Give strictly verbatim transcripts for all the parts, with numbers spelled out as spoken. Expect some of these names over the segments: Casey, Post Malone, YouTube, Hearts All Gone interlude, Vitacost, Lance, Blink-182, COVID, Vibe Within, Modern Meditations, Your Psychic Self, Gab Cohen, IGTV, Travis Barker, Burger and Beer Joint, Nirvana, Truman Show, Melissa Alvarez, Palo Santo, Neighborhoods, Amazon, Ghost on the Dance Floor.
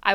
I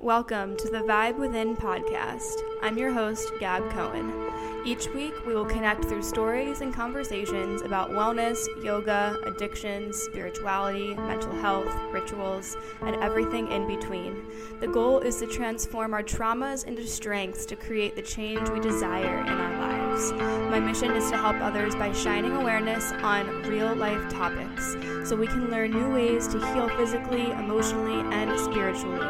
Welcome to the Vibe Within podcast. I'm your host, Gab Cohen. Each week, we will connect through stories and conversations about wellness, yoga, addictions, spirituality, mental health, rituals, and everything in between. The goal is to transform our traumas into strengths to create the change we desire in our lives. My mission is to help others by shining awareness on real-life topics so we can learn new ways to heal physically, emotionally, and spiritually.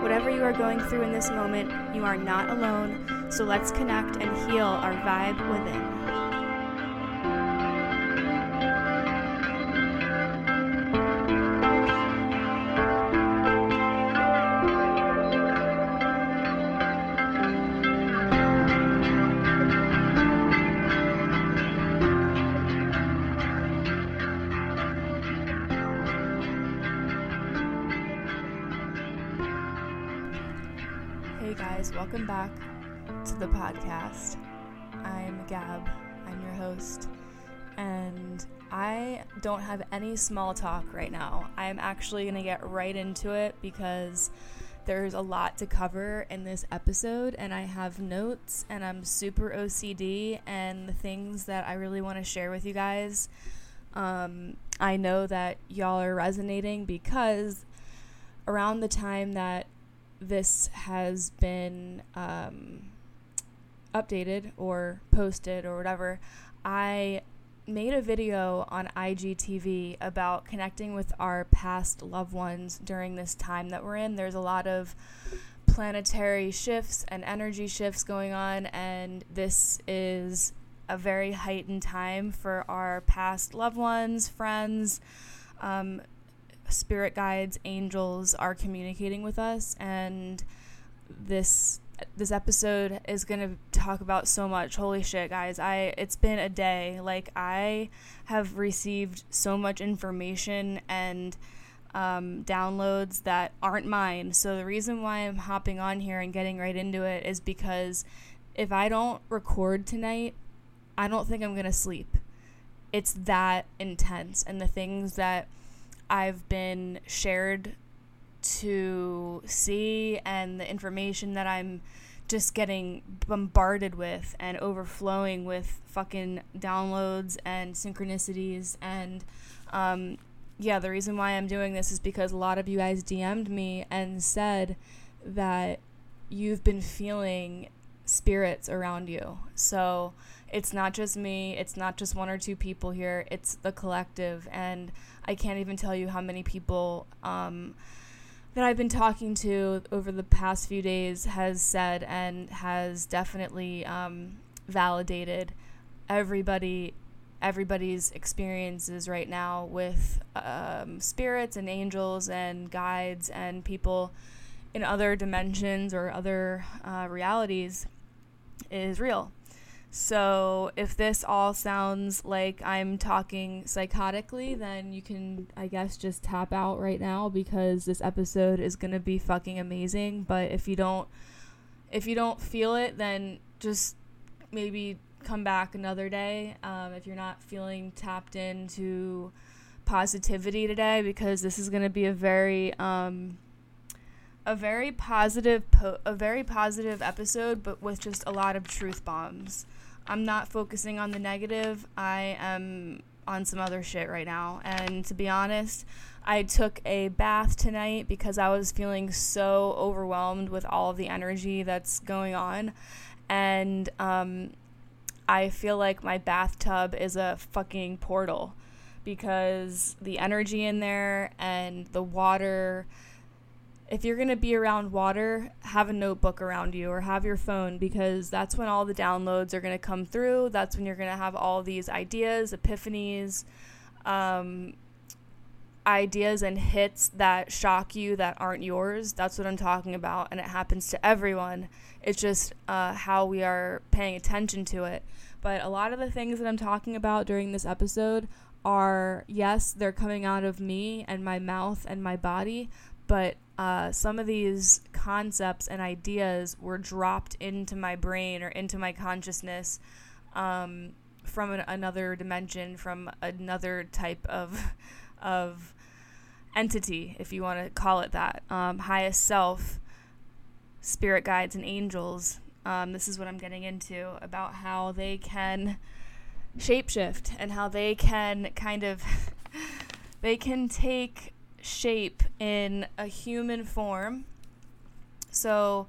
Whatever you are going through in this moment, you are not alone, so let's connect and heal our vibe within. Hey guys, welcome back to the podcast. I'm Gab, I'm your host, and I don't have any small talk right now. I'm actually going to get right into it because there's a lot to cover in this episode, and I have notes, and I'm super O C D, and the things that I really want to share with you guys, um, I know that y'all are resonating because around the time that this has been um, updated or posted or whatever, I made a video on I G T V about connecting with our past loved ones during this time that we're in. There's a lot of planetary shifts and energy shifts going on, and this is a very heightened time for our past loved ones, friends, um, spirit guides, angels are communicating with us, and this this episode is going to talk about so much. Holy shit, guys. I it's been a day. Like, I have received so much information and um, downloads that aren't mine. So the reason why I'm hopping on here and getting right into it is because if I don't record tonight, I don't think I'm going to sleep. It's that intense. And the things that I've been shared to see and the information that I'm just getting bombarded with and overflowing with fucking downloads and synchronicities, and um yeah the reason why I'm doing this is because a lot of you guys D M'd me and said that you've been feeling spirits around you. So it's not just me, it's not just one or two people here, it's the collective. And I can't even tell you how many people um that I've been talking to over the past few days has said and has definitely um validated everybody everybody's experiences right now with um spirits and angels and guides and people in other dimensions or other uh, realities is real. So if this all sounds like I'm talking psychotically, then you can, I guess, just tap out right now because this episode is going to be fucking amazing. But if you don't, if you don't feel it, then just maybe come back another day. Um, if you're not feeling tapped into positivity today, because this is going to be a very, um, a very positive po- a very positive episode, but with just a lot of truth bombs. I'm not focusing on the negative. I am on some other shit right now. And to be honest, I took a bath tonight because I was feeling so overwhelmed with all of the energy that's going on. And um, I feel like my bathtub is a fucking portal because the energy in there and the water if you're going to be around water, have a notebook around you or have your phone, because that's when all the downloads are going to come through. That's when you're going to have all these ideas, epiphanies, um, ideas and hits that shock you that aren't yours. That's what I'm talking about, and it happens to everyone. It's just uh, how we are paying attention to it. But a lot of the things that I'm talking about during this episode are, yes, they're coming out of me and my mouth and my body, but uh, some of these concepts and ideas were dropped into my brain or into my consciousness um, from an, another dimension, from another type of of entity, if you want to call it that, um, highest self, spirit guides and angels. Um, this is what I'm getting into about how they can shapeshift and how they can kind of, they can take shape in a human form. So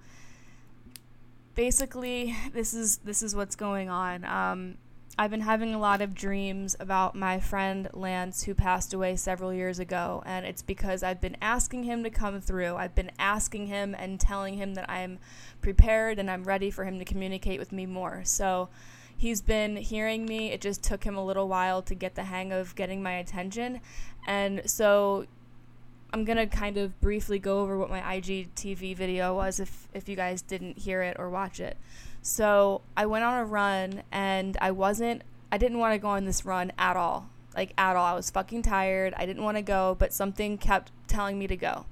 basically this is, this is what's going on. Um, I've been having a lot of dreams about my friend Lance, who passed away several years ago, and it's because I've been asking him to come through. I've been asking him and telling him that I'm prepared and I'm ready for him to communicate with me more. So he's been hearing me. It just took him a little while to get the hang of getting my attention. And so I'm going to kind of briefly go over what my I G T V video was if, if you guys didn't hear it or watch it. So I went on a run, and I wasn't, I didn't want to go on this run at all, like at all. I was fucking tired. I didn't want to go, but something kept telling me to go.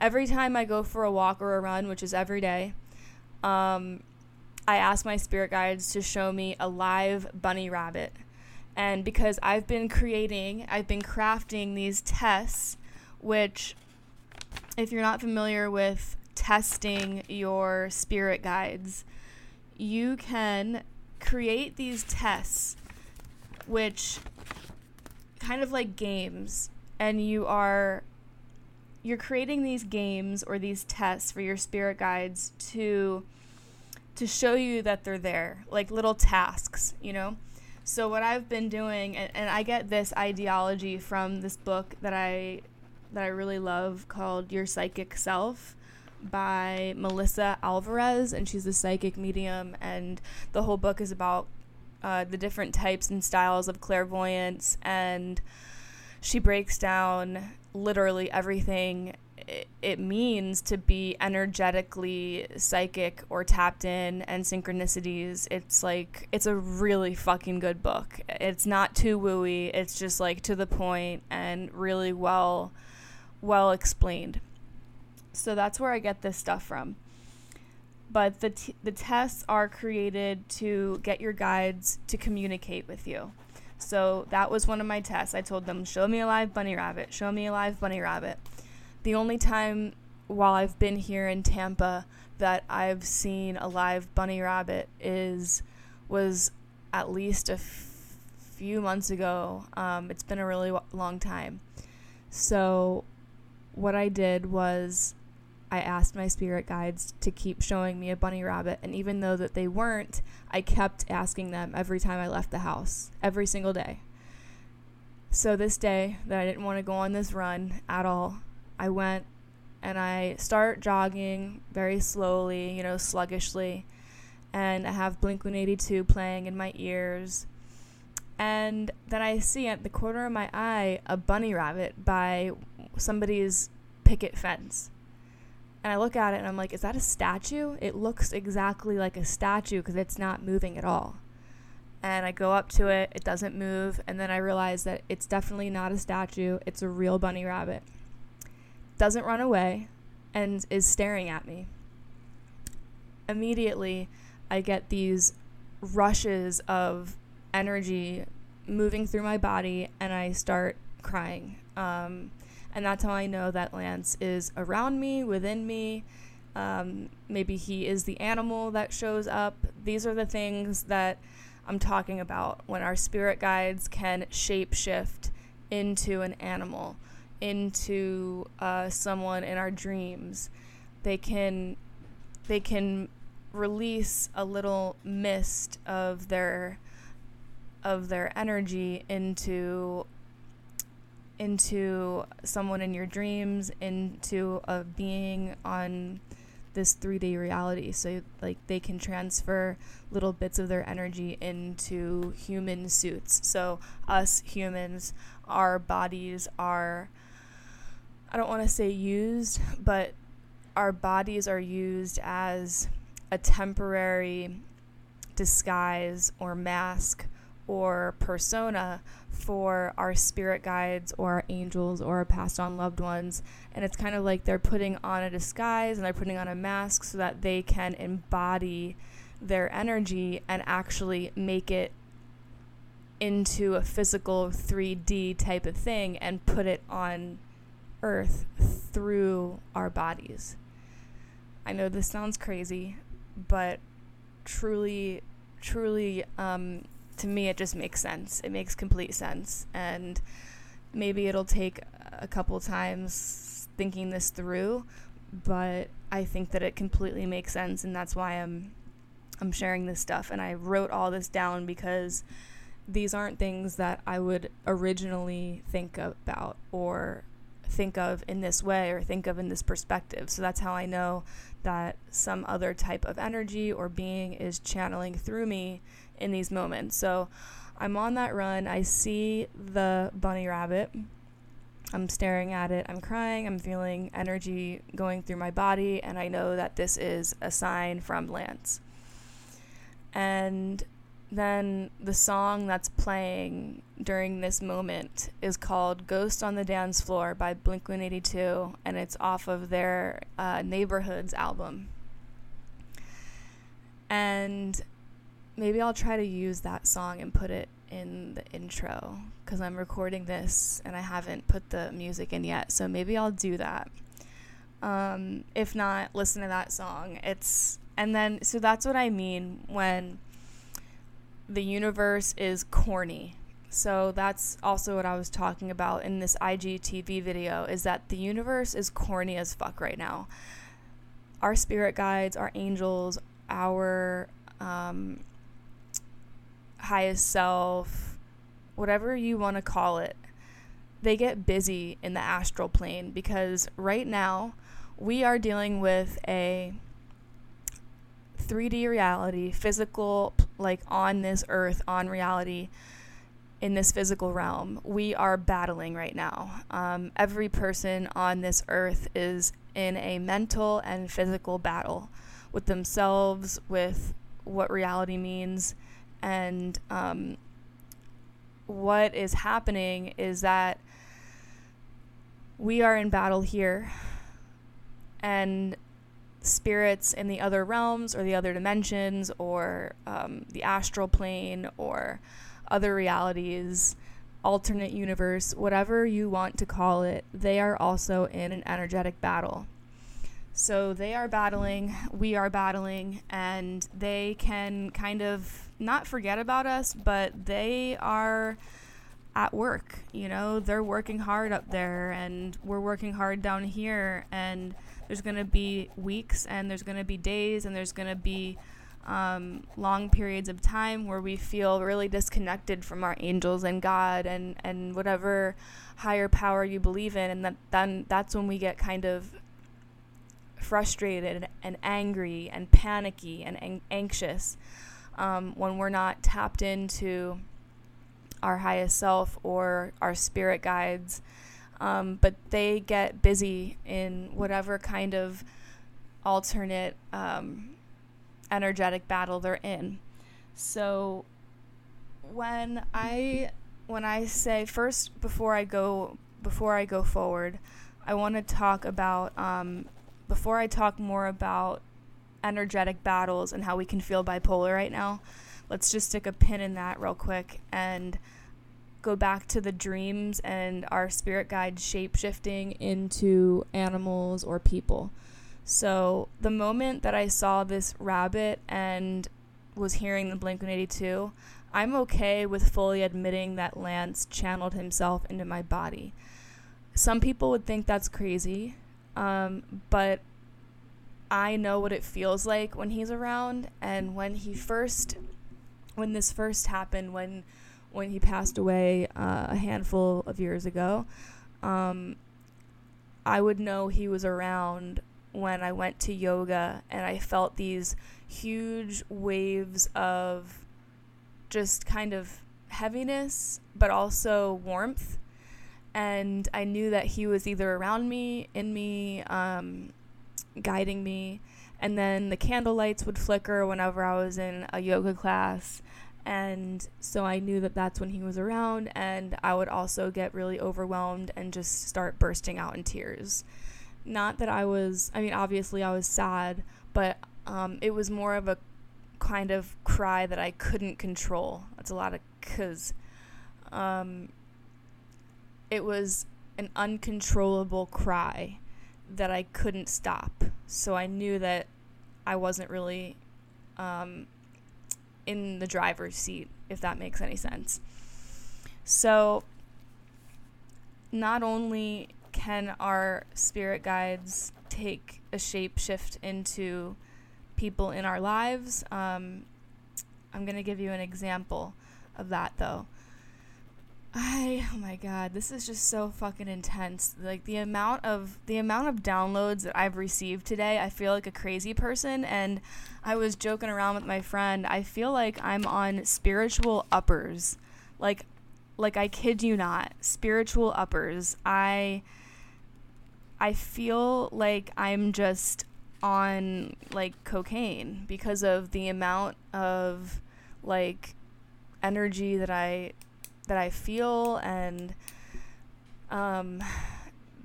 Every time I go for a walk or a run, which is every day, um, I ask my spirit guides to show me a live bunny rabbit. And because I've been creating, I've been crafting these tests, which if you're not familiar with testing your spirit guides, you can create these tests, which kind of like games, and you are you're creating these games or these tests for your spirit guides to to show you that they're there, like little tasks, you know. So what I've been doing, and, and I get this ideology from this book that I that I really love called Your Psychic Self by Melissa Alvarez, and she's a psychic medium, and the whole book is about uh, the different types and styles of clairvoyance, and she breaks down literally everything it means to be energetically psychic or tapped in and synchronicities. It's like, it's a really fucking good book. It's not too wooey. It's just like to the point and really well, well explained. So that's where I get this stuff from. But the t- the tests are created to get your guides to communicate with you. So that was one of my tests. I told them, show me a live bunny rabbit, show me a live bunny rabbit. The only time while I've been here in Tampa that I've seen a live bunny rabbit is was at least a f- few months ago. Um, it's been a really w- long time. So what I did was I asked my spirit guides to keep showing me a bunny rabbit, and even though that they weren't, I kept asking them every time I left the house, every single day. So this day that I didn't want to go on this run at all, I went and I start jogging very slowly, you know, sluggishly, and I have Blink one eighty-two playing in my ears, and then I see at the corner of my eye a bunny rabbit by somebody's picket fence, and I look at it and I'm like, is that a statue? It looks exactly like a statue because it's not moving at all. And I go up to it, it doesn't move, and then I realize that it's definitely not a statue, it's a real bunny rabbit. Doesn't run away, and is staring at me. Immediately, I get these rushes of energy moving through my body, and I start crying. Um, and that's how I know that Lance is around me, within me. Um, maybe he is the animal that shows up. These are the things that I'm talking about when our spirit guides can shapeshift into an animal, into uh, someone in our dreams. They can they can release a little mist of their of their energy into into someone in your dreams, into a being on this three D reality. So like they can transfer little bits of their energy into human suits. So us humans, our bodies are, I don't want to say used, but our bodies are used as a temporary disguise or mask or persona for our spirit guides or our angels or our passed on loved ones. And it's kind of like they're putting on a disguise and they're putting on a mask so that they can embody their energy and actually make it into a physical three D type of thing and put it on Earth through our bodies. I know this sounds crazy, but truly, truly, um, to me, it just makes sense. It makes complete sense. And maybe it'll take a couple times thinking this through, but I think that it completely makes sense, and that's why I'm I'm sharing this stuff. And I wrote all this down because these aren't things that I would originally think about or think of in this way or think of in this perspective. So that's how I know that some other type of energy or being is channeling through me in these moments. So I'm on that run. I see the bunny rabbit. I'm staring at it. I'm crying. I'm feeling energy going through my body. And I know that this is a sign from Lance. And then the song that's playing during this moment is called Ghost on the Dance Floor by Blink one eighty-two, and it's off of their uh, Neighborhoods album. And maybe I'll try to use that song and put it in the intro, because I'm recording this and I haven't put the music in yet, so maybe I'll do that. Um, if not, listen to that song. It's and then, so that's what I mean when the universe is corny. So that's also what I was talking about in this I G T V video, is that the universe is corny as fuck right now. Our spirit guides, our angels, our um, highest self, whatever you want to call it, they get busy in the astral plane, because right now we are dealing with a three D reality, physical, like on this earth, on reality, in this physical realm. We are battling right now. Um, every person on this earth is in a mental and physical battle with themselves, with what reality means. And um, what is happening is that we are in battle here, and spirits in the other realms or the other dimensions or um, the astral plane or other realities, alternate universe, whatever you want to call it, they are also in an energetic battle. So they are battling, we are battling, and they can kind of not forget about us, but they are at work. You know, they're working hard up there, and we're working hard down here, and there's going to be weeks, and there's going to be days, and there's going to be um, long periods of time where we feel really disconnected from our angels and God and, and whatever higher power you believe in. And that, then that's when we get kind of frustrated and angry and panicky and an- anxious um, when we're not tapped into our highest self or our spirit guides. Um, but they get busy in whatever kind of alternate um, energetic battle they're in. So when I when I say first, before I go before I go forward, I want to talk about um, before I talk more about energetic battles and how we can feel bipolar right now. Let's just stick a pin in that real quick and go back to the dreams and our spirit guide shape-shifting into animals or people. So the moment that I saw this rabbit and was hearing the Blink one eighty-two, I'm okay with fully admitting that Lance channeled himself into my body. Some people would think that's crazy, um, but I know what it feels like when he's around. And when he first, when this first happened, when when he passed away uh, a handful of years ago, um, I would know he was around when I went to yoga and I felt these huge waves of just kind of heaviness, but also warmth. And I knew that he was either around me, in me, um, guiding me. And then the candle lights would flicker whenever I was in a yoga class. And so I knew that that's when he was around. And I would also get really overwhelmed and just start bursting out in tears. Not that I was, I mean, obviously I was sad, but um, it was more of a kind of cry that I couldn't control. That's a lot of 'cause. Um, It was an uncontrollable cry that I couldn't stop. So I knew that I wasn't really um, in the driver's seat, if that makes any sense. So not only can our spirit guides take a shape shift into people in our lives, um, I'm going to give you an example of that, though. I, oh my God, this is just so fucking intense. Like the amount of the amount of downloads that I've received today, I feel like a crazy person. And I was joking around with my friend. I feel like I'm on spiritual uppers. Like, like I kid you not, spiritual uppers. I, I feel like I'm just on like cocaine because of the amount of like energy that I... that I feel, and um,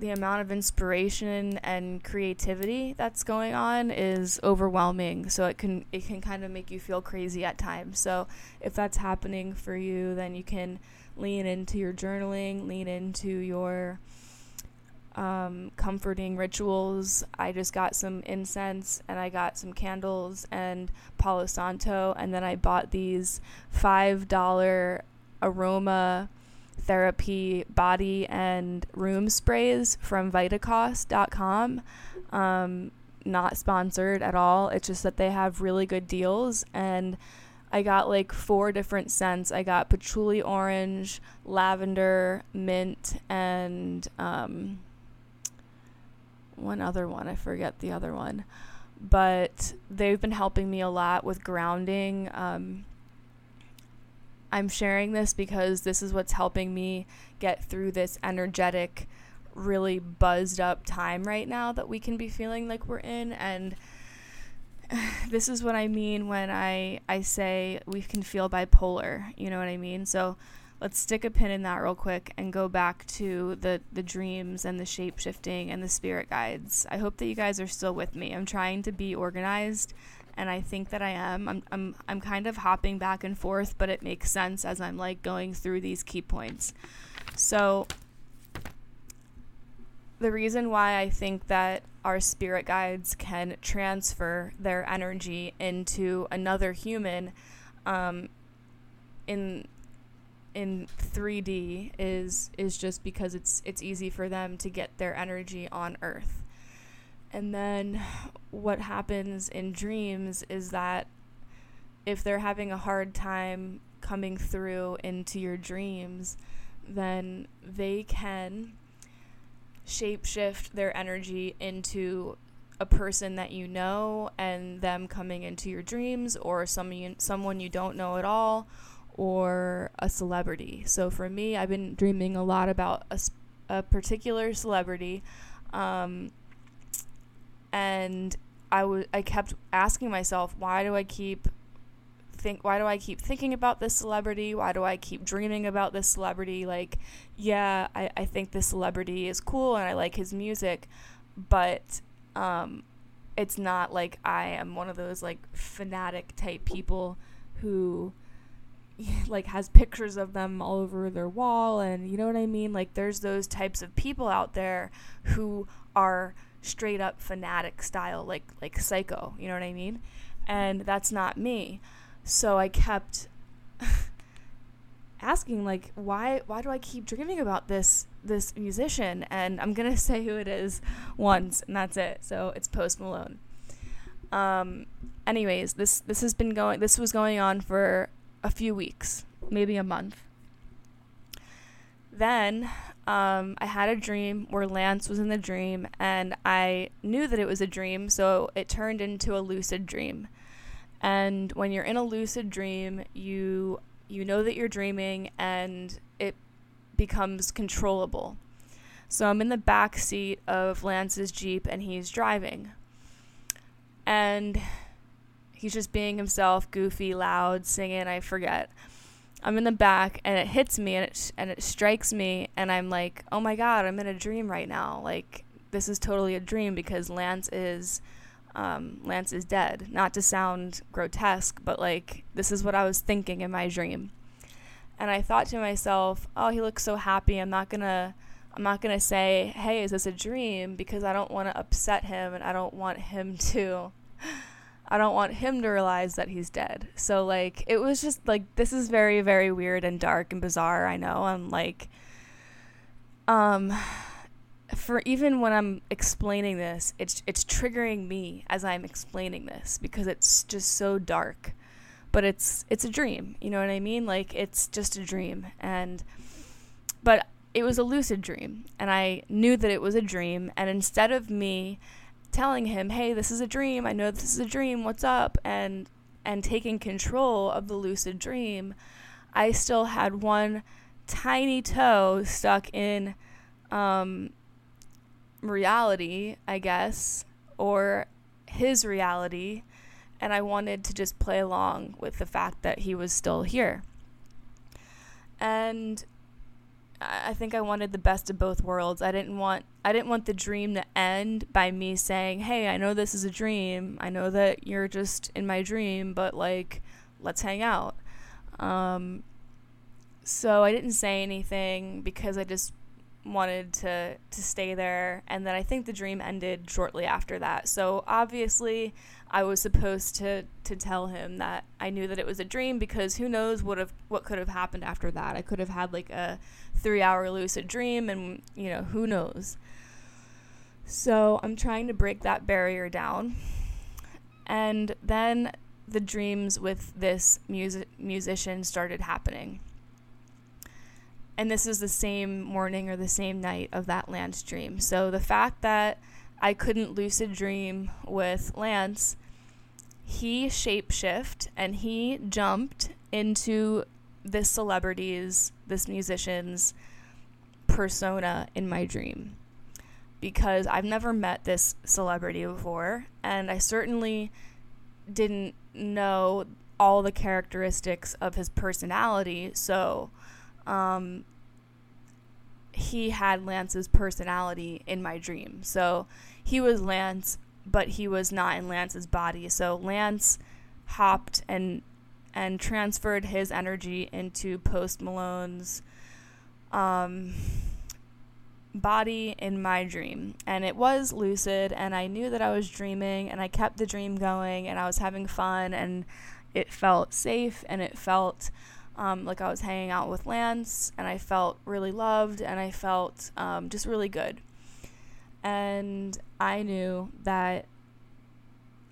the amount of inspiration and creativity that's going on is overwhelming. So it can it can kind of make you feel crazy at times. So if that's happening for you, then you can lean into your journaling, lean into your um, comforting rituals. I just got some incense and I got some candles and Palo Santo, and then I bought these five dollars aroma therapy body and room sprays from vitacost dot com. Um, not sponsored at all. It's just that they have really good deals. And I got like four different scents. I got patchouli orange, lavender, mint, and um, one other one. I forget the other one. But they've been helping me a lot with grounding. Um, I'm sharing this because this is what's helping me get through this energetic, really buzzed up time right now that we can be feeling like we're in. And this is what I mean when I, I say we can feel bipolar, you know what I mean? So let's stick a pin in that real quick and go back to the, the dreams and the shape-shifting and the spirit guides. I hope that you guys are still with me. I'm trying to be organized, and I think that I am. I'm I'm I'm kind of hopping back and forth, but it makes sense as I'm like going through these key points. So the reason why I think that our spirit guides can transfer their energy into another human um, in in three D is is just because it's it's easy for them to get their energy on Earth. And then what happens in dreams is that if they're having a hard time coming through into your dreams, then they can shapeshift their energy into a person that you know and them coming into your dreams, or some you, someone you don't know at all, or a celebrity. So for me, I've been dreaming a lot about a, a particular celebrity, um, And I w- I kept asking myself, why do I keep think? Why do I keep thinking about this celebrity? Why do I keep dreaming about this celebrity? Like, yeah, I, I think this celebrity is cool and I like his music, but um, it's not like I am one of those like fanatic type people who like has pictures of them all over their wall, and you know what I mean? Like, there's those types of people out there who are straight up fanatic style, like like psycho, you know what I mean? And that's not me. So I kept asking, like, why why do I keep dreaming about this this musician? And I'm gonna say who it is once, and that's it. So it's Post Malone. Um anyways, this this has been going this was going on for a few weeks, maybe a month, Then um, I had a dream where Lance was in the dream, and I knew that it was a dream, so it turned into a lucid dream. And when you're in a lucid dream, you you know that you're dreaming, and it becomes controllable. So I'm in the back seat of Lance's Jeep, and he's driving. And he's just being himself, goofy, loud, singing, I forget. I'm in the back, and it hits me, and it, and it strikes me, and I'm like, oh my God, I'm in a dream right now. Like, this is totally a dream, because Lance is... Um, Lance is dead. Not to sound grotesque, but like, this is what I was thinking in my dream. And I thought to myself, oh, he looks so happy. I'm not gonna, I'm not gonna say, hey, is this a dream? Because I don't want to upset him, and I don't want him to, I don't want him to realize that he's dead. So like, it was just like, this is very, very weird and dark and bizarre. I know. I'm like, um. For even when I'm explaining this, it's it's triggering me as I'm explaining this, because it's just so dark. But it's it's a dream, you know what I mean? Like, it's just a dream. And but it was a lucid dream, and I knew that it was a dream. And instead of me telling him, hey, this is a dream, I know this is a dream, what's up, and and taking control of the lucid dream, I still had one tiny toe stuck in um reality, I guess, or his reality, and I wanted to just play along with the fact that he was still here. And I think I wanted the best of both worlds. I didn't want I didn't want the dream to end by me saying, hey, I know this is a dream, I know that you're just in my dream, but like, let's hang out. Um, so I didn't say anything, because I just wanted to to stay there. And then I think the dream ended shortly after that, so obviously I was supposed to to tell him that I knew that it was a dream, because who knows what have what could have happened after that. I could have had like a three hour lucid dream, and you know, who knows. So I'm trying to break that barrier down. And then the dreams with this music musician started happening. And this is the same morning or the same night of that Lance dream. So the fact that I couldn't lucid dream with Lance, he shapeshift and he jumped into this celebrity's, this musician's persona in my dream. Because I've never met this celebrity before, and I certainly didn't know all the characteristics of his personality, so... Um, he had Lance's personality in my dream. So he was Lance, but he was not in Lance's body. So Lance hopped and and transferred his energy into Post Malone's um, body in my dream. And it was lucid, and I knew that I was dreaming, and I kept the dream going, and I was having fun, and it felt safe, and it felt... Um, like I was hanging out with Lance, and I felt really loved, and I felt um, just really good. And I knew that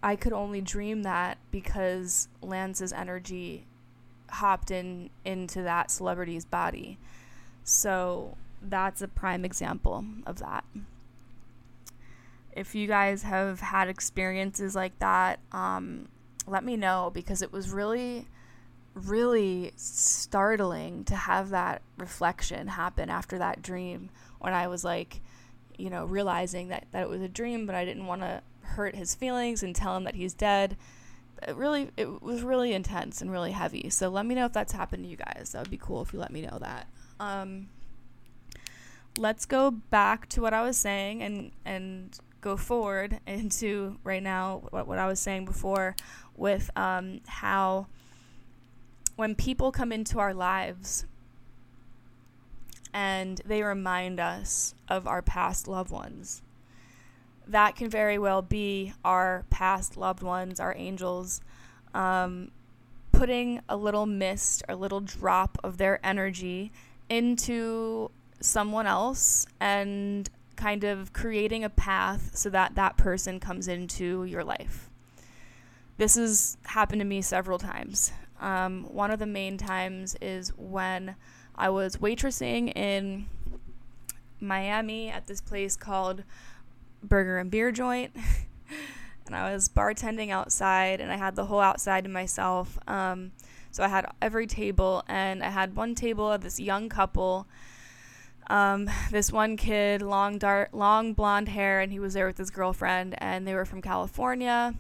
I could only dream that because Lance's energy hopped in into that celebrity's body. So that's a prime example of that. If you guys have had experiences like that, um, let me know, because it was really... really startling to have that reflection happen after that dream, when I was like, you know, realizing that, that it was a dream, but I didn't want to hurt his feelings and tell him that he's dead. It really, it was really intense and really heavy. So let me know if that's happened to you guys. That would be cool if you let me know that. Um, let's go back to what I was saying and, and go forward into right now, what, what I was saying before with um, how... when people come into our lives and they remind us of our past loved ones, that can very well be our past loved ones, our angels, um, putting a little mist or little drop of their energy into someone else and kind of creating a path so that that person comes into your life. This has happened to me several times. Um, one of the main times is when I was waitressing in Miami at this place called Burger and Beer Joint, and I was bartending outside, and I had the whole outside to myself. Um, so I had every table, and I had one table of this young couple. Um, this one kid, long dark, long blonde hair, and he was there with his girlfriend, and they were from California,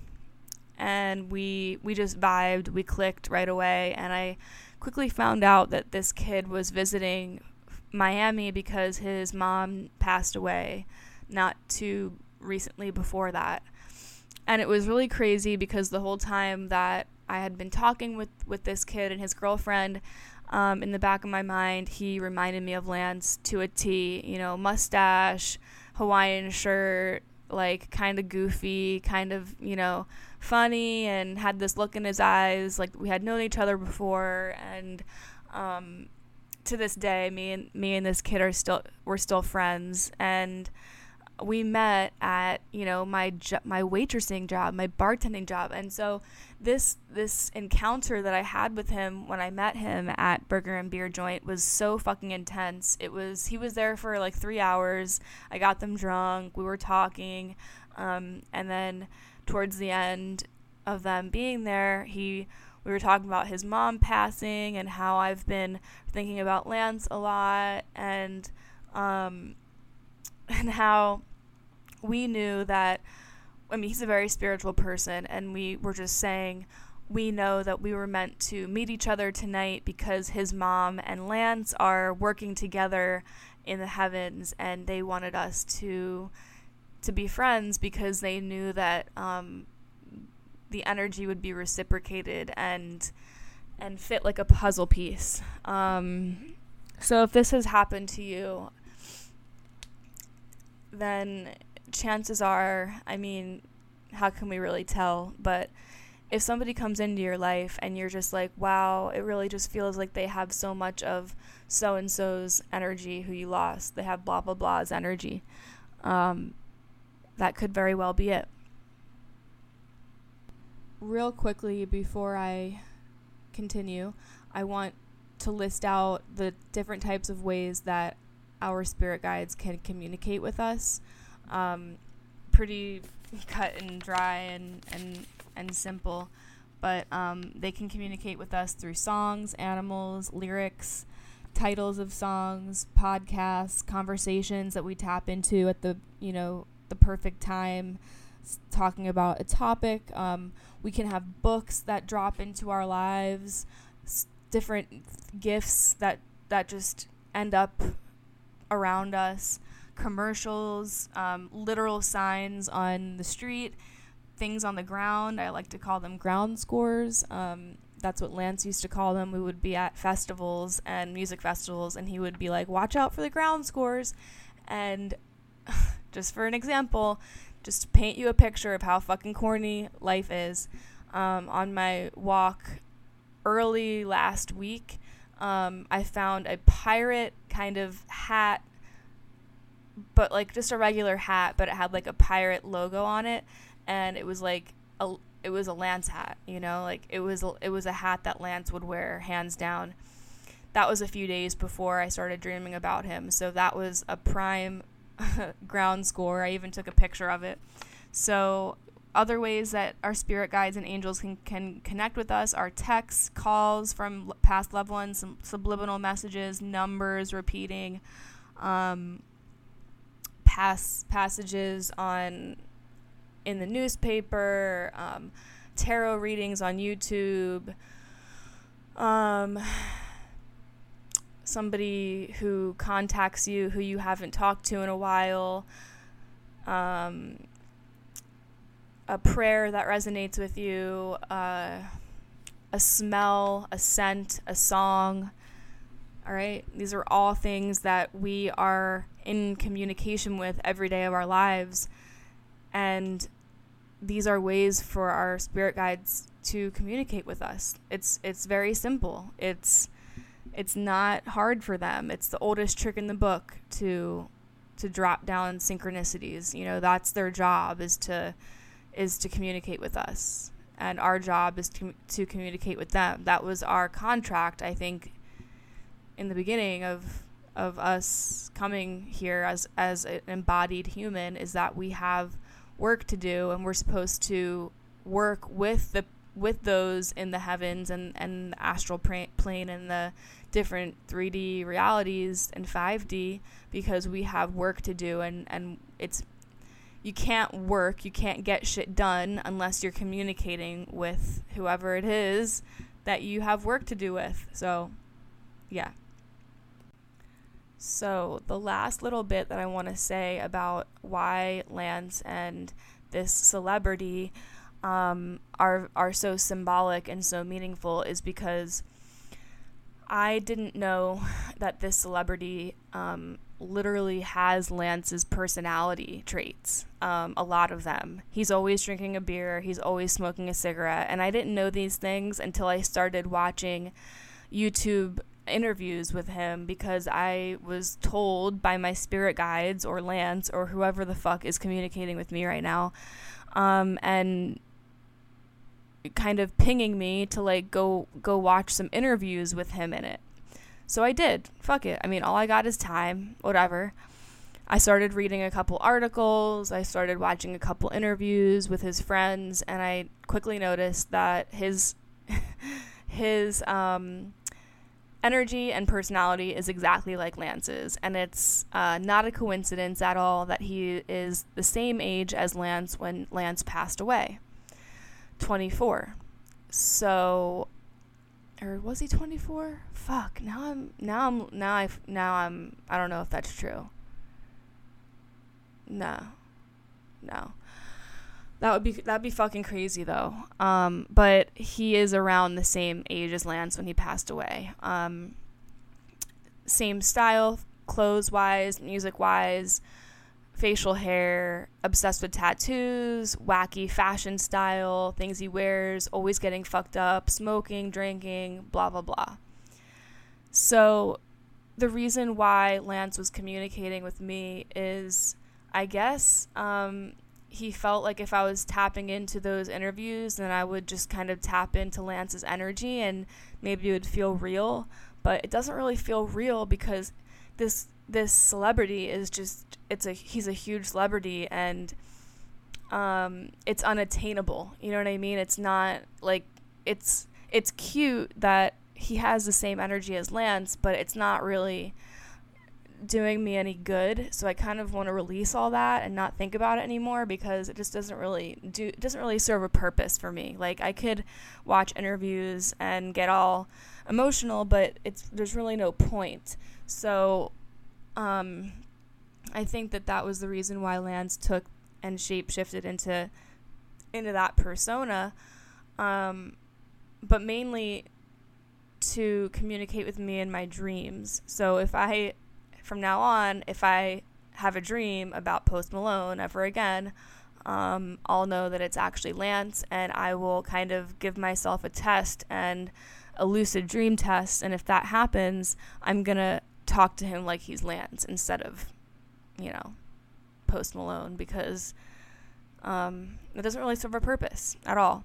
and we we just vibed. We clicked right away, and I quickly found out that this kid was visiting Miami because his mom passed away not too recently before that. And it was really crazy because the whole time that I had been talking with, with this kid and his girlfriend, um, in the back of my mind, he reminded me of Lance to a T, you know, mustache, Hawaiian shirt, like kind of goofy, kind of, you know, funny, and had this look in his eyes like we had known each other before. And um, to this day, me and me and this kid are still we're still friends, and we met at, you know, my jo- my waitressing job, my bartending job. And so this this encounter that I had with him when I met him at Burger and Beer Joint was so fucking intense. It was he was there for like three hours. I got them drunk. We were talking, um, and then towards the end of them being there, he. We were talking about his mom passing and how I've been thinking about Lance a lot, and um, and how we knew that, I mean, he's a very spiritual person, and we were just saying, we know that we were meant to meet each other tonight because his mom and Lance are working together in the heavens, and they wanted us to to be friends because they knew that um, the energy would be reciprocated and and fit like a puzzle piece. Um, so if this has happened to you, then chances are, I mean, how can we really tell? But if somebody comes into your life and you're just like, wow, it really just feels like they have so much of so-and-so's energy who you lost. They have blah, blah, blah's energy. Um, that could very well be it. Real quickly, before I continue, I want to list out the different types of ways that our spirit guides can communicate with us. Um, pretty cut and dry and, and, and simple, but um, they can communicate with us through songs, animals, lyrics, titles of songs, podcasts, conversations that we tap into at the, you know, the perfect time, talking about a topic. Um, we can have books that drop into our lives, s- different gifts that that just end up around us, commercials, um, literal signs on the street, things on the ground. I like to call them ground scores. Um, that's what Lance used to call them. We would be at festivals and music festivals, and he would be like, watch out for the ground scores. And just for an example, just to paint you a picture of how fucking corny life is, um, on my walk early last week, um, I found a pirate kind of hat, but like just a regular hat, but it had like a pirate logo on it, and it was like a it was a Lance hat, you know, like it was a, it was a hat that Lance would wear hands down. That was a few days before I started dreaming about him, so that was a prime ground score. I even took a picture of it. So other ways that our spirit guides and angels can, can connect with us are texts, calls from past loved ones, some subliminal messages, numbers repeating, um, past passages on in the newspaper, um, tarot readings on YouTube, um, somebody who contacts you who you haven't talked to in a while, um, a prayer that resonates with you, uh, a smell, a scent, a song. All right, these are all things that we are in communication with every day of our lives, and these are ways for our spirit guides to communicate with us. It's it's very simple. It's It's not hard for them. It's the oldest trick in the book to to drop down synchronicities. You know, that's their job, is to is to communicate with us. And our job is to, to communicate with them. That was our contract, I think, in the beginning of of us coming here as as an embodied human is that we have work to do, and we're supposed to work with the with those in the heavens and and the astral plane and the different three D realities and five D, because we have work to do, and and it's you can't work you can't get shit done unless you're communicating with whoever it is that you have work to do with. So yeah. So the last little bit that I want to say about why Lance and this celebrity um, are are so symbolic and so meaningful is because I didn't know that this celebrity um, literally has Lance's personality traits, um, a lot of them. He's always drinking a beer, he's always smoking a cigarette, and I didn't know these things until I started watching YouTube interviews with him, because I was told by my spirit guides or Lance or whoever the fuck is communicating with me right now, um, and kind of pinging me to like go go watch some interviews with him in it. So I did. Fuck it. I mean, all I got is time. Whatever. I started reading a couple articles. I started watching a couple interviews with his friends, and I quickly noticed that his his um. energy and personality is exactly like Lance's, and it's uh, not a coincidence at all that he is the same age as Lance when Lance passed away, twenty-four. So, or was he twenty-four? Fuck. Now I'm. Now I'm. Now I. Now I'm. I don't know if that's true. No. No. That would be that'd be fucking crazy though. Um, but he is around the same age as Lance when he passed away. Um, same style, clothes wise, music wise, facial hair, obsessed with tattoos, wacky fashion style, things he wears, always getting fucked up, smoking, drinking, blah blah blah. So, the reason why Lance was communicating with me is, I guess. Um, He felt like if I was tapping into those interviews, then I would just kind of tap into Lance's energy and maybe it would feel real. But it doesn't really feel real because this this celebrity is just it's a he's a huge celebrity, and um, it's unattainable. You know what I mean? It's not like it's it's cute that he has the same energy as Lance, but it's not really doing me any good. So I kind of want to release all that and not think about it anymore, because it just doesn't really do it doesn't really serve a purpose for me. Like, I could watch interviews and get all emotional, but it's there's really no point. So um I think that that was the reason why Lance took and shape-shifted into into that persona, um but mainly to communicate with me in my dreams. So if I from now on, if I have a dream about Post Malone ever again, um, I'll know that it's actually Lance, and I will kind of give myself a test, and a lucid dream test, and if that happens, I'm going to talk to him like he's Lance instead of, you know, Post Malone, because um, it doesn't really serve a purpose at all.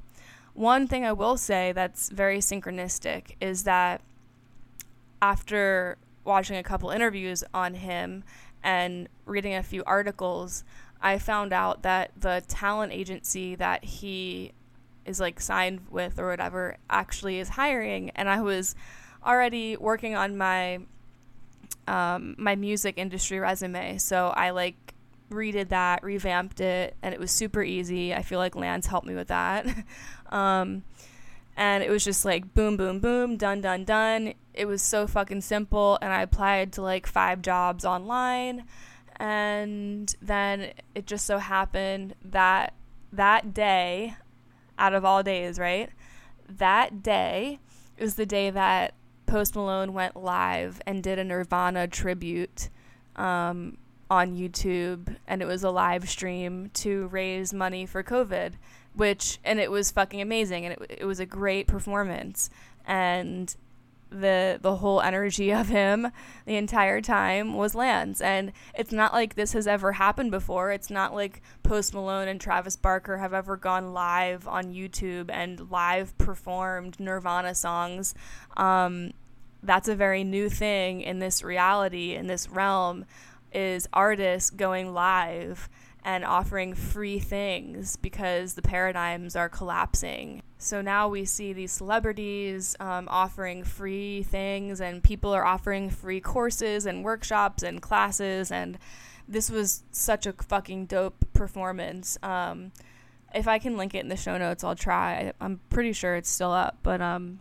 One thing I will say that's very synchronistic is that after watching a couple interviews on him and reading a few articles, I found out that the talent agency that he is like signed with or whatever actually is hiring, and I was already working on my um my music industry resume, so I like redid that, revamped it, and it was super easy. I feel like Lance helped me with that. um And it was just like boom, boom, boom, done, done, done. It was so fucking simple. And I applied to like five jobs online. And then it just so happened that that day, out of all days, right? That day was the day that Post Malone went live and did a Nirvana tribute um, on YouTube. And it was a live stream to raise money for COVID. Which, and it was fucking amazing, and it, it was a great performance, and the the whole energy of him the entire time was Lance. And it's not like this has ever happened before. It's not like Post Malone and Travis Barker have ever gone live on YouTube and live performed Nirvana songs. Um, that's a very new thing in this reality, in this realm, is artists going live and offering free things because the paradigms are collapsing. So now we see these celebrities um, offering free things, and people are offering free courses and workshops and classes, and this was such a fucking dope performance. Um, if I can link it in the show notes, I'll try. I'm pretty sure it's still up, but um,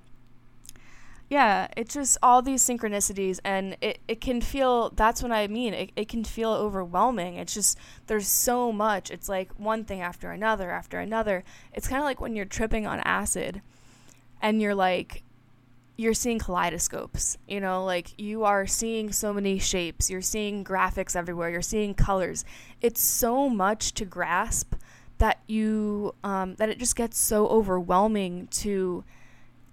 yeah, it's just all these synchronicities, and it, it can feel, that's what I mean, it, it can feel overwhelming. It's just, there's so much. It's like one thing after another after another. It's kind of like when you're tripping on acid, and you're like, you're seeing kaleidoscopes, you know, like you are seeing so many shapes, you're seeing graphics everywhere, you're seeing colors. It's so much to grasp that you, um, that it just gets so overwhelming to,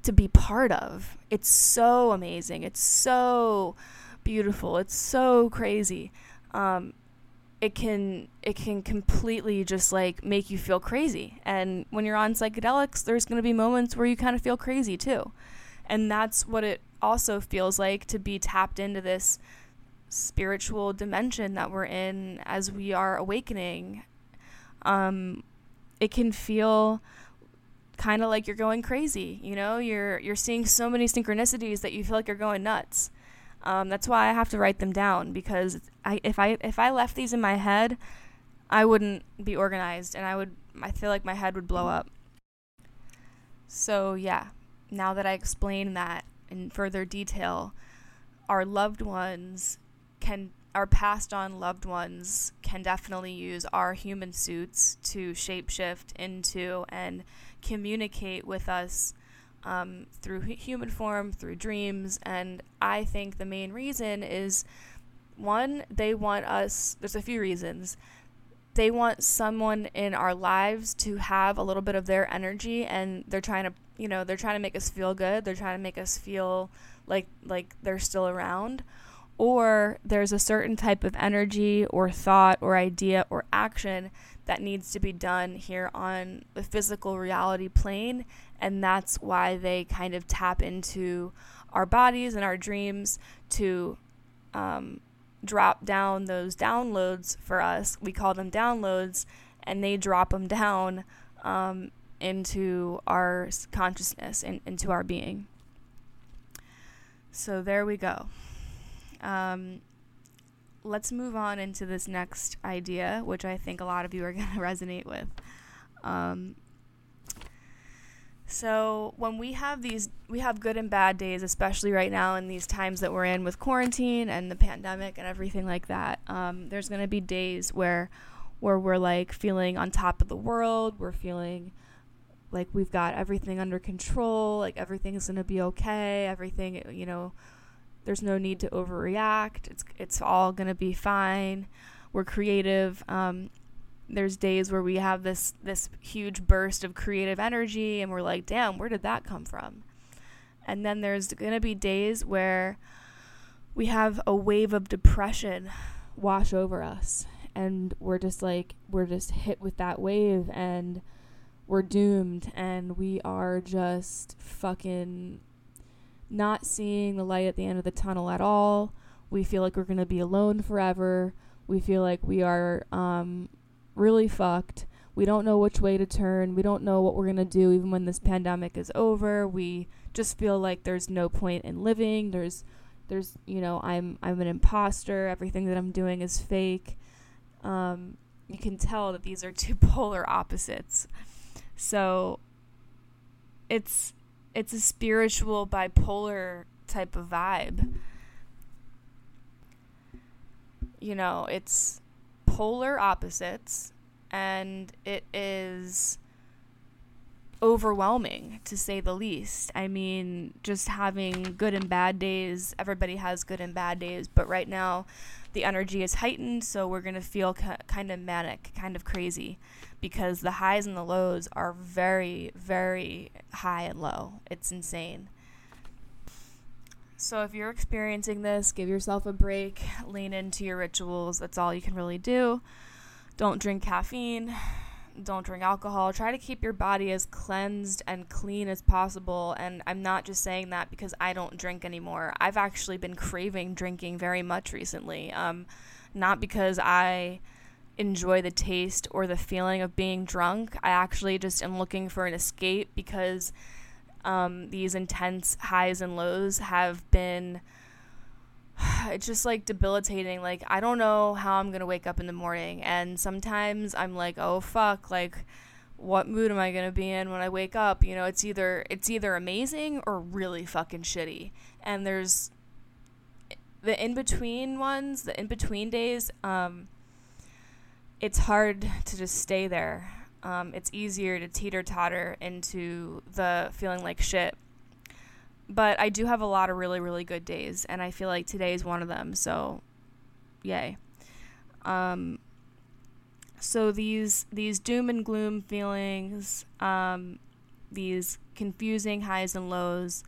to be part of. It's so amazing. It's so beautiful. It's so crazy. Um, it can, it can completely just like make you feel crazy. And when you're on psychedelics, there's going to be moments where you kind of feel crazy too. And that's what it also feels like to be tapped into this spiritual dimension that we're in as we are awakening. Um, it can feel kind of like you're going crazy, you know? You're you're seeing so many synchronicities that you feel like you're going nuts. Um, that's why I have to write them down, because I if I if I left these in my head, I wouldn't be organized, and I would I feel like my head would blow up. So yeah. Now that I explain that in further detail, our loved ones can, our passed on loved ones can definitely use our human suits to shapeshift into and communicate with us um, through human form, through dreams. And I think the main reason is, one, they want us, there's a few reasons. They want someone in our lives to have a little bit of their energy, and they're trying to, you know, they're trying to make us feel good. They're trying to make us feel like like they're still around. Or there's a certain type of energy or thought or idea or action that needs to be done here on the physical reality plane, and that's why they kind of tap into our bodies and our dreams to um, drop down those downloads for us. We call them downloads, and they drop them down um, into our consciousness and into our being. So there we go. Um, let's move on into this next idea, which I think a lot of you are going to resonate with. Um, so when we have these, we have good and bad days, especially right now in these times that we're in with quarantine and the pandemic and everything like that. Um, there's going to be days where where we're like feeling on top of the world, we're feeling like we've got everything under control, like everything's going to be okay, everything, you know, there's no need to overreact, it's it's all going to be fine, we're creative. Um, there's days where we have this, this huge burst of creative energy, and we're like, damn, where did that come from? And then there's going to be days where we have a wave of depression wash over us. And we're just like, we're just hit with that wave, and we're doomed, and we are just fucking not seeing the light at the end of the tunnel at all. We feel like we're going to be alone forever. We feel like we are um, really fucked. We don't know which way to turn. We don't know what we're going to do even when this pandemic is over. We just feel like there's no point in living. There's, there's, you know, I'm, I'm an imposter. Everything that I'm doing is fake. Um, you can tell that these are two polar opposites. So it's, it's a spiritual bipolar type of vibe. You know, it's polar opposites, and it is overwhelming, to say the least. I mean, just having good and bad days, everybody has good and bad days, but right now the energy is heightened, so we're going to feel ca- kind of manic, kind of crazy, because the highs and the lows are very, very high and low. It's insane. So if you're experiencing this, give yourself a break, lean into your rituals. That's all you can really do. Don't drink caffeine. don't drink alcohol. Try to keep your body as cleansed and clean as possible. And I'm not just saying that because I don't drink anymore. I've actually been craving drinking very much recently. Um, not because I enjoy the taste or the feeling of being drunk. I actually just am looking for an escape because um, these intense highs and lows have been... it's just like debilitating. Like, I don't know how I'm gonna wake up in the morning, and sometimes I'm like, oh fuck, like what mood am I gonna be in when I wake up? You know, it's either it's either amazing or really fucking shitty, and there's the in-between ones, the in-between days. Um it's hard to just stay there. Um it's easier to teeter-totter into the feeling like shit. But I do have a lot of really, really good days, and I feel like today is one of them, so yay. Um, so these these doom and gloom feelings, um, these confusing highs and lows,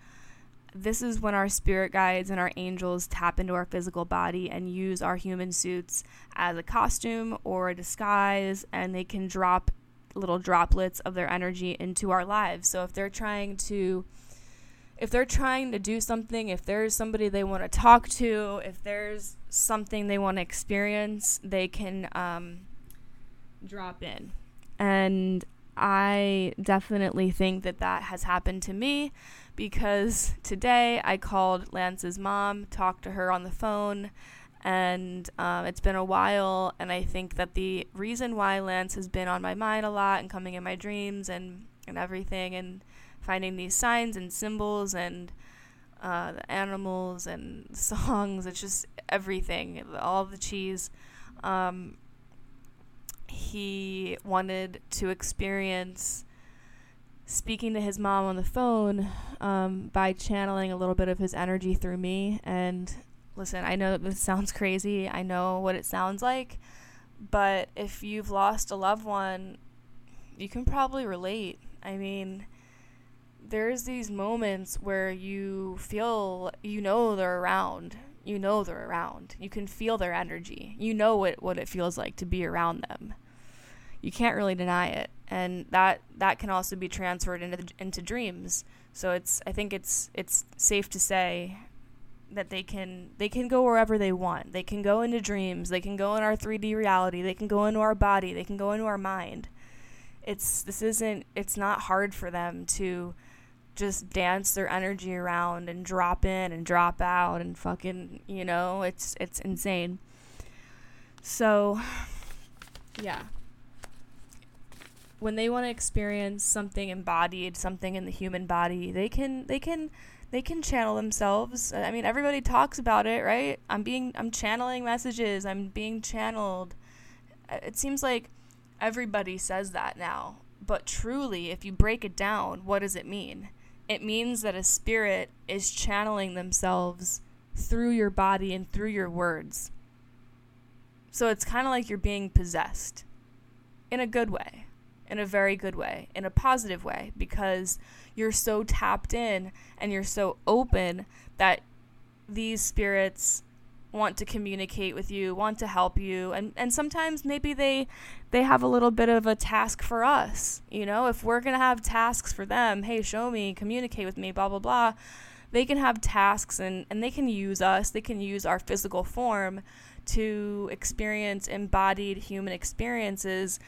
this is when our spirit guides and our angels tap into our physical body and use our human suits as a costume or a disguise, and they can drop little droplets of their energy into our lives. So if they're trying to... If they're trying to do something, if there's somebody they want to talk to, if there's something they want to experience, they can um, drop in. And I definitely think that that has happened to me, because today I called Lance's mom, talked to her on the phone, and um, it's been a while. And I think that the reason why Lance has been on my mind a lot and coming in my dreams and, and everything, and finding these signs and symbols and uh, the animals and songs, it's just everything, all the cheese. Um, he wanted to experience speaking to his mom on the phone um, by channeling a little bit of his energy through me. And listen, I know that this sounds crazy. I know what it sounds like. But if you've lost a loved one, you can probably relate. I mean... there's these moments where you feel, you know they're around. You know they're around. You can feel their energy. You know what, what it feels like to be around them. You can't really deny it. And that that can also be transferred into into dreams. So it's I think it's it's safe to say that they can they can go wherever they want. They can go into dreams. They can go in our three D reality. They can go into our body. They can go into our mind. It's this isn't it's not hard for them to just dance their energy around and drop in and drop out and fucking, you know, it's it's insane. So, yeah. When they want to experience something embodied, something in the human body, they can they can they can channel themselves. I mean, everybody talks about it, right? I'm being I'm channeling messages, I'm being channeled. It seems like everybody says that now. But truly, if you break it down, what does it mean? It means that a spirit is channeling themselves through your body and through your words. So it's kind of like you're being possessed in a good way, in a very good way, in a positive way, because you're so tapped in and you're so open that these spirits want to communicate with you, want to help you, and, and sometimes maybe they they have a little bit of a task for us, you know, if we're going to have tasks for them, hey, show me, communicate with me, blah, blah, blah, they can have tasks, and, and they can use us, they can use our physical form to experience embodied human experiences,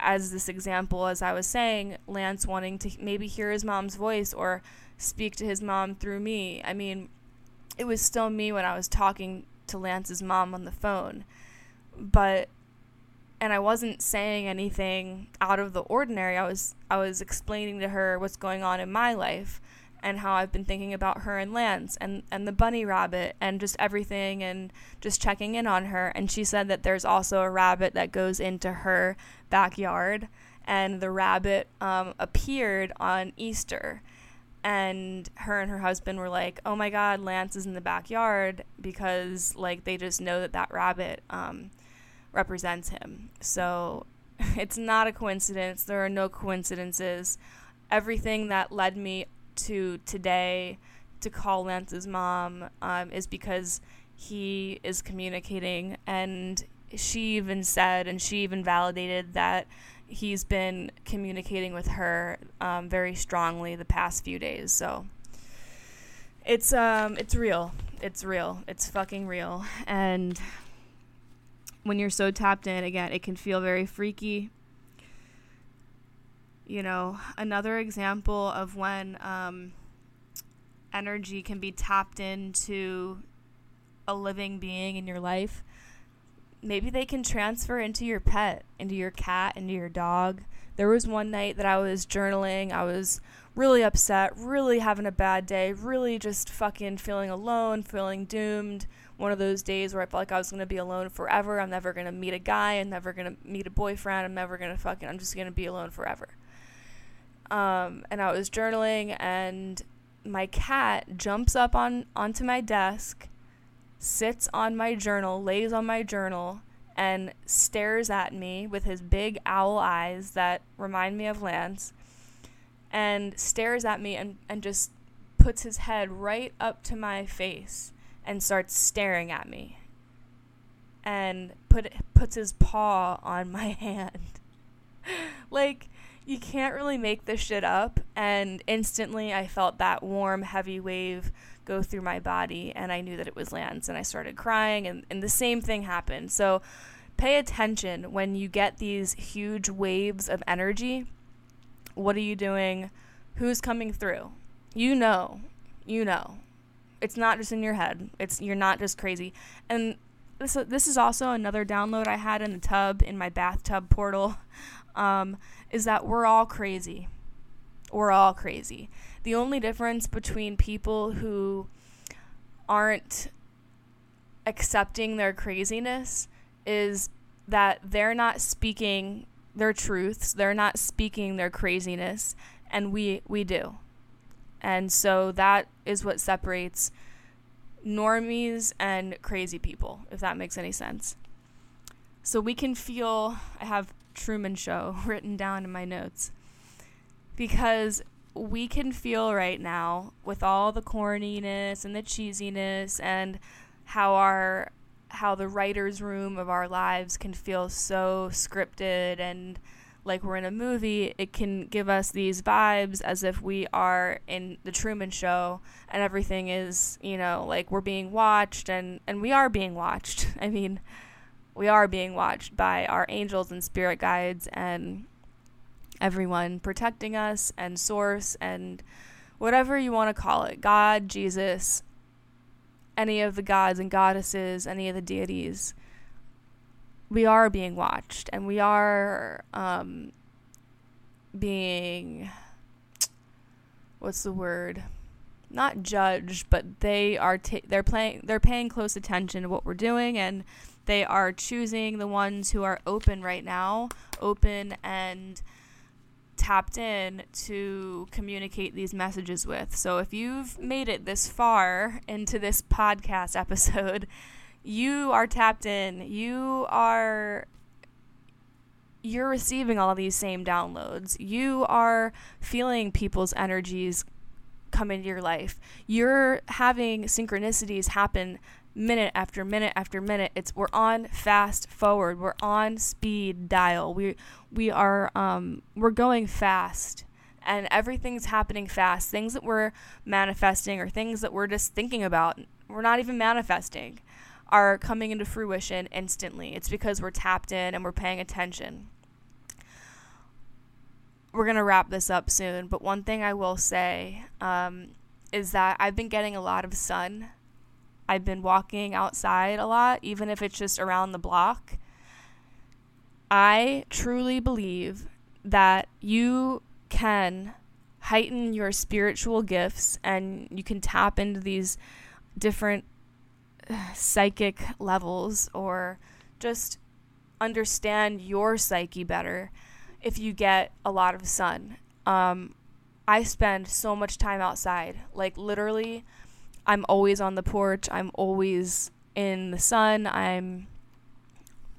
as this example, as I was saying, Lance wanting to maybe hear his mom's voice or speak to his mom through me. I mean, it was still me when I was talking to Lance's mom on the phone, but, and I wasn't saying anything out of the ordinary. I was, I was explaining to her what's going on in my life and how I've been thinking about her and Lance and, and the bunny rabbit and just everything and just checking in on her. And she said that there's also a rabbit that goes into her backyard, and the rabbit um, appeared on Easter. And her and her husband were like, oh my God, Lance is in the backyard, because like they just know that that rabbit um, represents him. So it's not a coincidence. There are no coincidences. Everything that led me to today to call Lance's mom um, is because he is communicating. And she even said, and she even validated that he's been communicating with her um, very strongly the past few days. So it's um it's real. It's real. It's fucking real. And when you're so tapped in, again, it can feel very freaky. You know, another example of when um, energy can be tapped into a living being in your life, maybe they can transfer into your pet, into your cat, into your dog. There was one night that I was journaling. I was really upset, really having a bad day, really just fucking feeling alone, feeling doomed. One of those days where I felt like I was going to be alone forever. I'm never going to meet a guy. I'm never going to meet a boyfriend. I'm never going to fucking, I'm just going to be alone forever. Um, and I was journaling, and my cat jumps up on onto my desk, sits on my journal, lays on my journal, and stares at me with his big owl eyes that remind me of Lance, and stares at me and, and just puts his head right up to my face and starts staring at me, and put puts his paw on my hand. Like, you can't really make this shit up. And instantly I felt that warm, heavy wave go through my body, and I knew that it was Lance, and I started crying, and, and the same thing happened. So pay attention when you get these huge waves of energy. What are you doing? Who's coming through? You know, you know, it's not just in your head. It's, you're not just crazy. And this, this is also another download I had in the tub, in my bathtub portal. Um, is that we're all crazy. We're all crazy. The only difference between people who aren't accepting their craziness is that they're not speaking their truths. They're not speaking their craziness, and we, we do. And so that is what separates normies and crazy people, if that makes any sense. So we can feel, I have Truman Show written down in my notes, because we can feel right now with all the corniness and the cheesiness and how our how the writer's room of our lives can feel so scripted and like we're in a movie. It can give us these vibes as if we are in the Truman Show, and everything is, you know, like we're being watched, and, and we are being watched. I mean, we are being watched by our angels and spirit guides and everyone protecting us, and source, and whatever you want to call it. God, Jesus, any of the gods and goddesses, any of the deities. We are being watched, and we are um, being, what's the word? Not judged, but they are ta- they're playing they're paying close attention to what we're doing, and they are choosing the ones who are open right now, open and tapped in to communicate these messages with. So if you've made it this far into this podcast episode, you are tapped in. You are, you're receiving all these same downloads. You are feeling people's energies come into your life. You're having synchronicities happen minute after minute after minute. It's, we're on fast forward. We're on speed dial. We we are um we're going fast, and everything's happening fast. Things that we're manifesting, or things that we're just thinking about, we're not even manifesting, are coming into fruition instantly. It's because we're tapped in and we're paying attention. We're going to wrap this up soon, but one thing I will say um, is that I've been getting a lot of sun. I've been walking outside a lot, even if it's just around the block. I truly believe that you can heighten your spiritual gifts, and you can tap into these different psychic levels, or just understand your psyche better if you get a lot of sun. Um, I spend so much time outside. Like, literally, I'm always on the porch. I'm always in the sun. I'm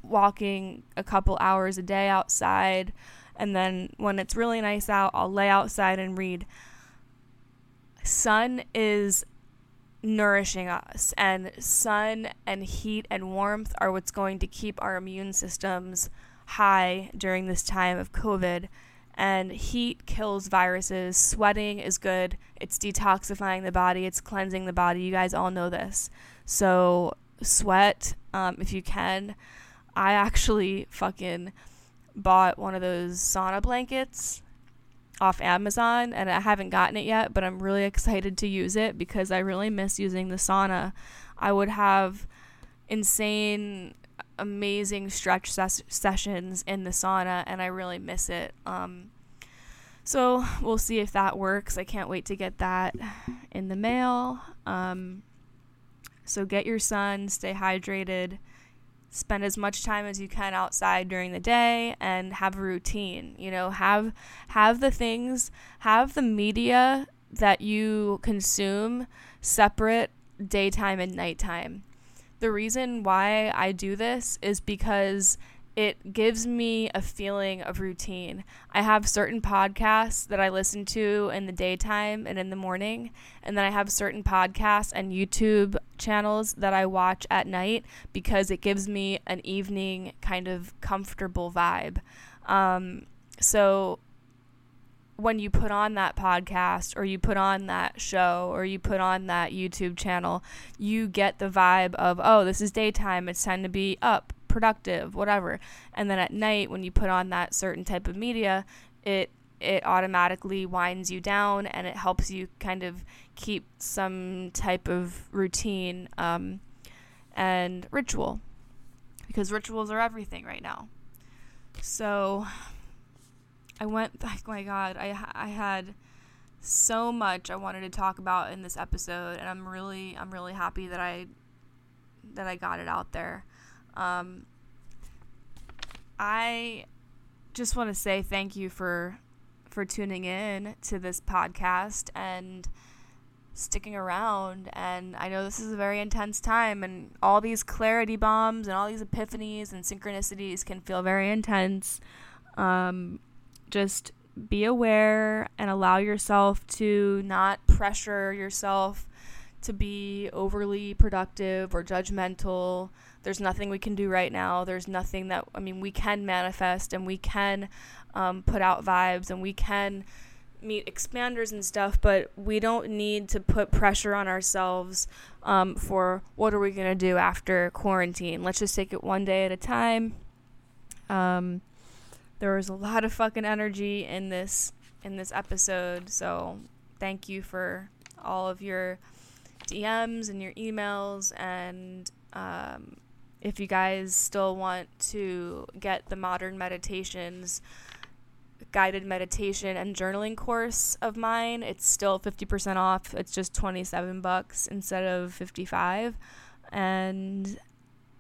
walking a couple hours a day outside. And then when it's really nice out, I'll lay outside and read. Sun is nourishing us, and sun and heat and warmth are what's going to keep our immune systems high during this time of COVID, and heat kills viruses. Sweating is good. It's detoxifying the body. It's cleansing the body. You guys all know this. So sweat, um, if you can. I actually fucking bought one of those sauna blankets off Amazon, and I haven't gotten it yet, but I'm really excited to use it because I really miss using the sauna. I would have insane, amazing stretch ses- sessions in the sauna, and I really miss it. Um, so we'll see if that works. I can't wait to get that in the mail. Um, so get your sun, stay hydrated, spend as much time as you can outside during the day, and have a routine. You know, have have the things, have the media that you consume separate daytime and nighttime. The reason why I do this is because it gives me a feeling of routine. I have certain podcasts that I listen to in the daytime and in the morning, and then I have certain podcasts and YouTube channels that I watch at night because it gives me an evening kind of comfortable vibe. Um, so when you put on that podcast, or you put on that show, or you put on that YouTube channel, you get the vibe of, oh, this is daytime, it's time to be up, productive, whatever. And then at night, when you put on that certain type of media, it it automatically winds you down, and it helps you kind of keep some type of routine um, and ritual, because rituals are everything right now. So I went, oh my God, I I had so much I wanted to talk about in this episode, and I'm really I'm really happy that I that I got it out there. Um, I just want to say thank you for, for tuning in to this podcast and sticking around. And I know this is a very intense time, and all these clarity bombs and all these epiphanies and synchronicities can feel very intense. Um, just be aware and allow yourself to not pressure yourself to be overly productive or judgmental. There's nothing we can do right now. There's nothing that, I mean, we can manifest, and we can um, put out vibes, and we can meet expanders and stuff, but we don't need to put pressure on ourselves um, for what are we going to do after quarantine. Let's just take it one day at a time. Um, there was a lot of fucking energy in this in this episode, so thank you for all of your D Ms and your emails, and um, if you guys still want to get the Modern Meditations guided meditation and journaling course of mine, it's still fifty percent off. It's just twenty-seven bucks instead of fifty-five. And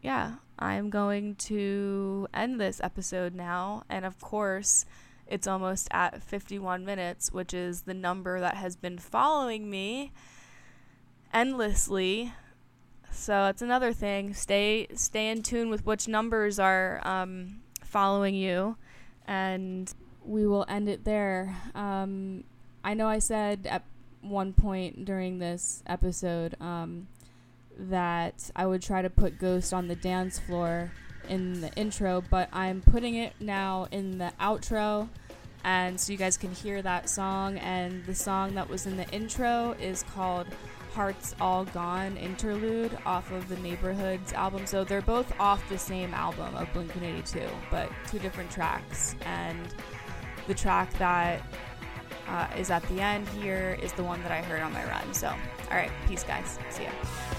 yeah, I'm going to end this episode now. And of course, it's almost at fifty-one minutes, which is the number that has been following me endlessly. So it's another thing. Stay stay in tune with which numbers are um, following you, and we will end it there. Um, I know I said at one point during this episode um, that I would try to put Ghost on the Dance Floor in the intro, but I'm putting it now in the outro, and so you guys can hear that song. And the song that was in the intro is called Hearts All Gone interlude off of the Neighborhoods album. So they're both off the same album of Blink one eighty-two, but two different tracks. And the track that uh, is at the end here is the one that I heard on my run. So, all right, peace, guys. See ya.